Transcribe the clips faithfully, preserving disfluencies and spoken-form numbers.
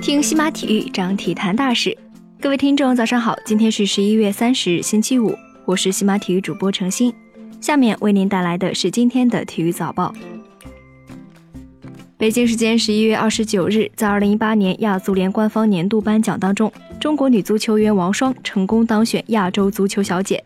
听西马体育，长体坛大事。各位听众早上好，今天是十一月三十日星期五，我是西马体育主播程鑫，下面为您带来的是今天的体育早报。北京时间十一月二十九日，在二零一八年亚足联官方年度颁奖当中，中国女足球员王霜成功当选亚洲足球小姐。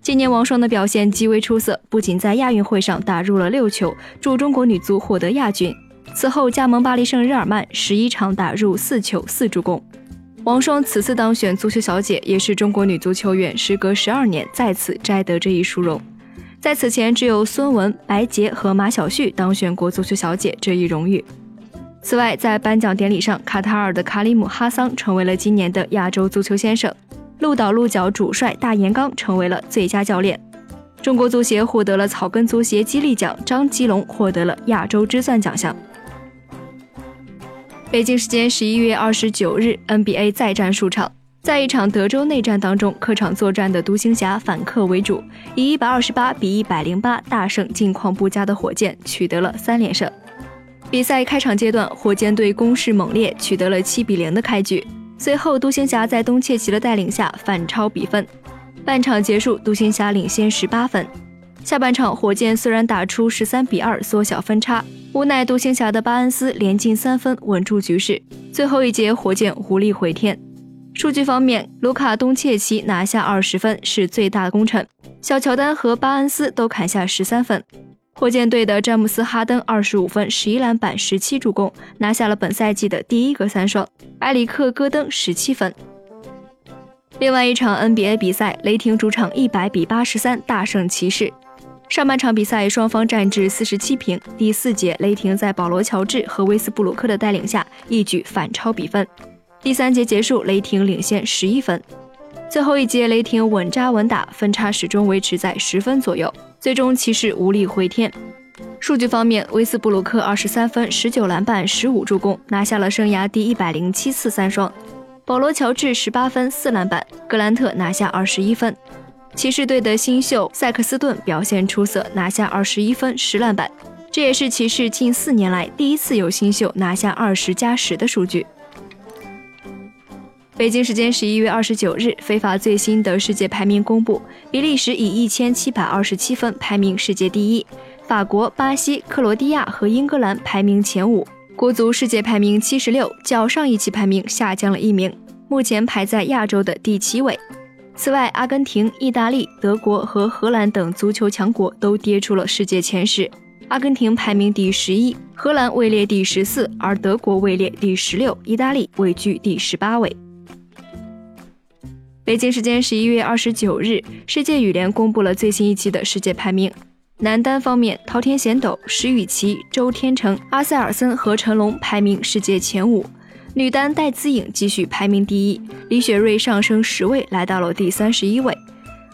今年王霜的表现极为出色，不仅在亚运会上打入了六球，助中国女足获得亚军，此后加盟巴黎圣日耳曼十一场打入四球四助攻。王霜此次当选足球小姐，也是中国女足球员时隔十二年再次摘得这一殊荣。在此前只有孙雯、白洁和马晓旭当选过足球小姐这一荣誉。此外，在颁奖典礼上，卡塔尔的卡里姆·哈桑成为了今年的亚洲足球先生，鹿岛鹿角主帅大岩刚成为了最佳教练。中国足协获得了草根足协激励奖，张吉龙获得了亚洲之钻奖项。北京时间十一月二十九日 ，N B A 再战数场，在一场德州内战当中，客场作战的独行侠反客为主，以一百二十八比一百零八大胜近况不佳的火箭，取得了三连胜。比赛开场阶段，火箭队攻势猛烈，取得了七比零的开局。随后独行侠在东契奇的带领下反超比分，半场结束独行侠领先十八分。下半场火箭虽然打出十三比二缩小分差，无奈独行侠的巴恩斯连进三分稳住局势，最后一节火箭无力回天。数据方面，卢卡东契奇拿下二十分是最大功臣，小乔丹和巴恩斯都砍下十三分。火箭队的詹姆斯·哈登二十五分、十一篮板、十七助攻，拿下了本赛季的第一个三双。埃里克·戈登十七分。另外一场 N B A 比赛，雷霆主场一百比八十三大胜骑士。上半场比赛双方战至四十七平，第四节雷霆在保罗·乔治和威斯布鲁克的带领下一举反超比分。第三节结束，雷霆领先十一分。最后一节雷霆稳扎稳打，分差始终维持在十分左右，最终骑士无力回天。数据方面，威斯布鲁克二十三分、十九篮板、十五助攻，拿下了生涯第一百零七次三双。保罗·乔治十八分、四篮板，格兰特拿下二十一分。骑士队的新秀塞克斯顿表现出色，拿下二十一分、十篮板，这也是骑士近四年来第一次有新秀拿下二十加十的数据。北京时间十一月二十九日 ，FIFA 最新的世界排名公布，比利时以一千七百二十七分排名世界第一，法国、巴西、克罗地亚和英格兰排名前五，国足世界排名七十六，较上一期排名下降了一名，目前排在亚洲的第七位。此外，阿根廷、意大利、德国和荷兰等足球强国都跌出了世界前十，阿根廷排名第十一，荷兰位列第十四，而德国位列第十六，意大利位居第十八位。北京时间十一月二十九日，世界羽联公布了最新一期的世界排名。男单方面，陶天贤斗、石宇奇、周天成、阿塞尔森和陈龙排名世界前五。女单戴资颖继续排名第一，李雪芮上升十位来到了第三十一位。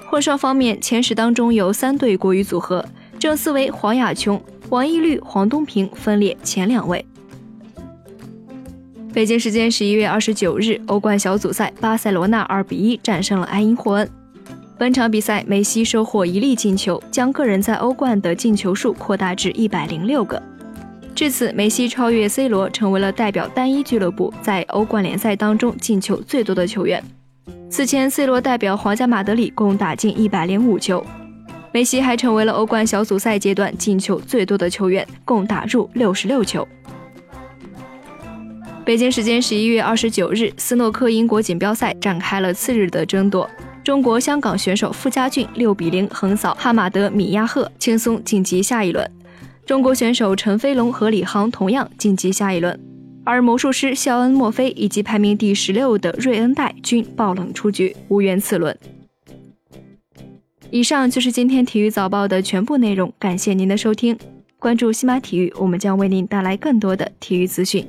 混双方面，前十当中有三对国羽组合，郑思维、黄雅琼、王懿律、黄东萍分列前两位。北京时间十一月二十九日，欧冠小组赛巴塞罗那二比一战胜了埃因霍恩。本场比赛梅西收获一粒进球，将个人在欧冠的进球数扩大至一百零六个。至此，梅西超越 C 罗，成为了代表单一俱乐部在欧冠联赛当中进球最多的球员。此前 C 罗代表皇家马德里共打进一百零五球，梅西还成为了欧冠小组赛阶段进球最多的球员，共打入六十六球。北京时间十一月二十九日，斯诺克英国锦标赛展开了次日的争夺，中国香港选手傅家俊六比零横扫哈马德米亚赫，轻松晋级下一轮。中国选手陈飞龙和李航同样晋级下一轮，而魔术师肖恩·墨菲以及排名第十六的瑞恩戴均爆冷出局，无缘次轮。以上就是今天体育早报的全部内容，感谢您的收听，关注西马体育，我们将为您带来更多的体育资讯。